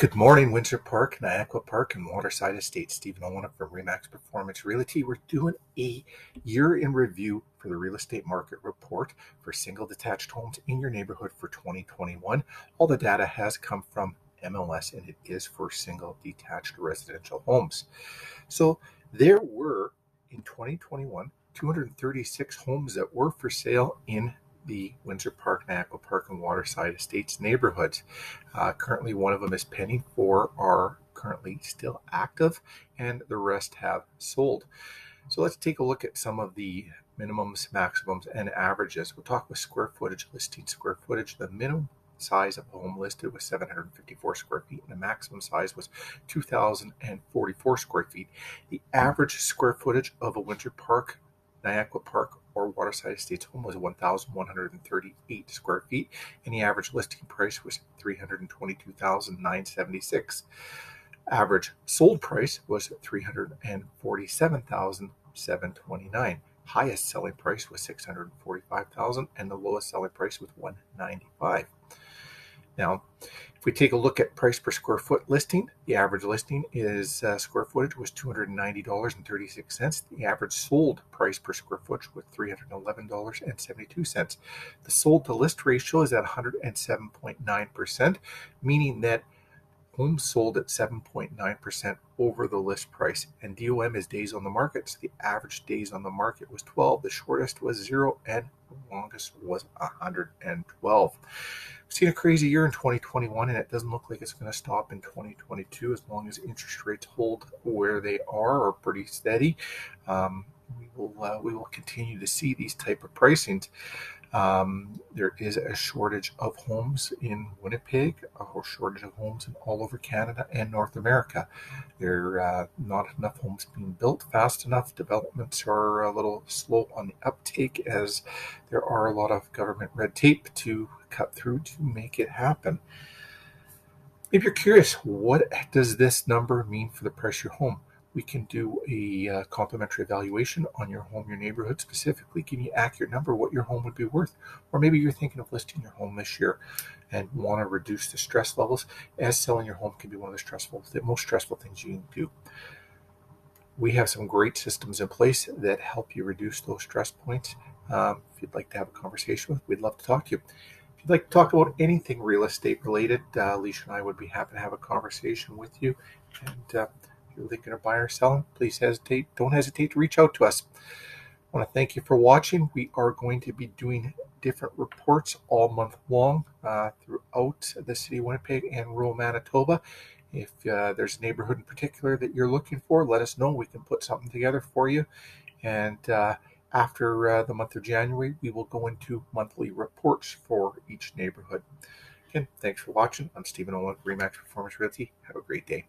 Good morning, Windsor Park, Niakwa Park, and Waterside Estates. Stephen Olyniuk from Re/Max Performance Realty. We're doing a year in review for the real estate market report for single detached homes in your neighborhood for 2021. All the data has come from MLS, and it is for single detached residential homes. So there were, in 2021, 236 homes that were for sale in the Windsor Park, Niakwa Park, and Waterside Estates neighborhoods. Currently, one of them is pending. Four are currently still active, and the rest have sold. So let's take a look at some of the minimums, maximums, and averages. We'll talk with square footage, listing square footage. The minimum size of the home listed was 754 square feet, and the maximum size was 2,044 square feet. The average square footage of a Windsor Park, Niakwa Park, or Waterside Estates home was 1,138 square feet, and the average listing price was $322,976. Average sold price was $347,729. Highest selling price was $645,000, and the lowest selling price was $195,000. Now, if we take a look at price per square foot listing, the average listing is square footage was $290.36. The average sold price per square foot was $311.72. The sold to list ratio is at 107.9%, meaning that homes sold at 7.9% over the list price. And DOM is days on the market. So the average days on the market was 12. The shortest was 0, and the longest was 112. We've seen a crazy year in 2021, and it doesn't look like it's going to stop in 2022 as long as interest rates hold where they are or pretty steady. We will continue to see these type of pricings. There is a shortage of homes in Winnipeg, a whole shortage of homes in all over Canada and North America. There are not enough homes being built fast enough. Developments are a little slow on the uptake as there are a lot of government red tape to cut through to make it happen. If you're curious, what does this number mean for the price of your home? We can do a complimentary evaluation on your home, your neighborhood, specifically give you an accurate number what your home would be worth. Or maybe you're thinking of listing your home this year and want to reduce the stress levels, as selling your home can be one of the most stressful things you can do. We have some great systems in place that help you reduce those stress points. If you'd like to have a conversation with, we'd love to talk to you. If you'd like to talk about anything real estate related, Alicia and I would be happy to have a conversation with you. And if you're looking to buy or sell, please don't hesitate to reach out to us. I want to thank you for watching. We are going to be doing different reports all month long throughout the city of Winnipeg and rural Manitoba. If there's a neighborhood in particular that you're looking for, let us know. We can put something together for you. And after the month of January, we will go into monthly reports for each neighborhood. Again, thanks for watching. I'm Stephen Olyniuk, Re/Max Performance Realty. Have a great day.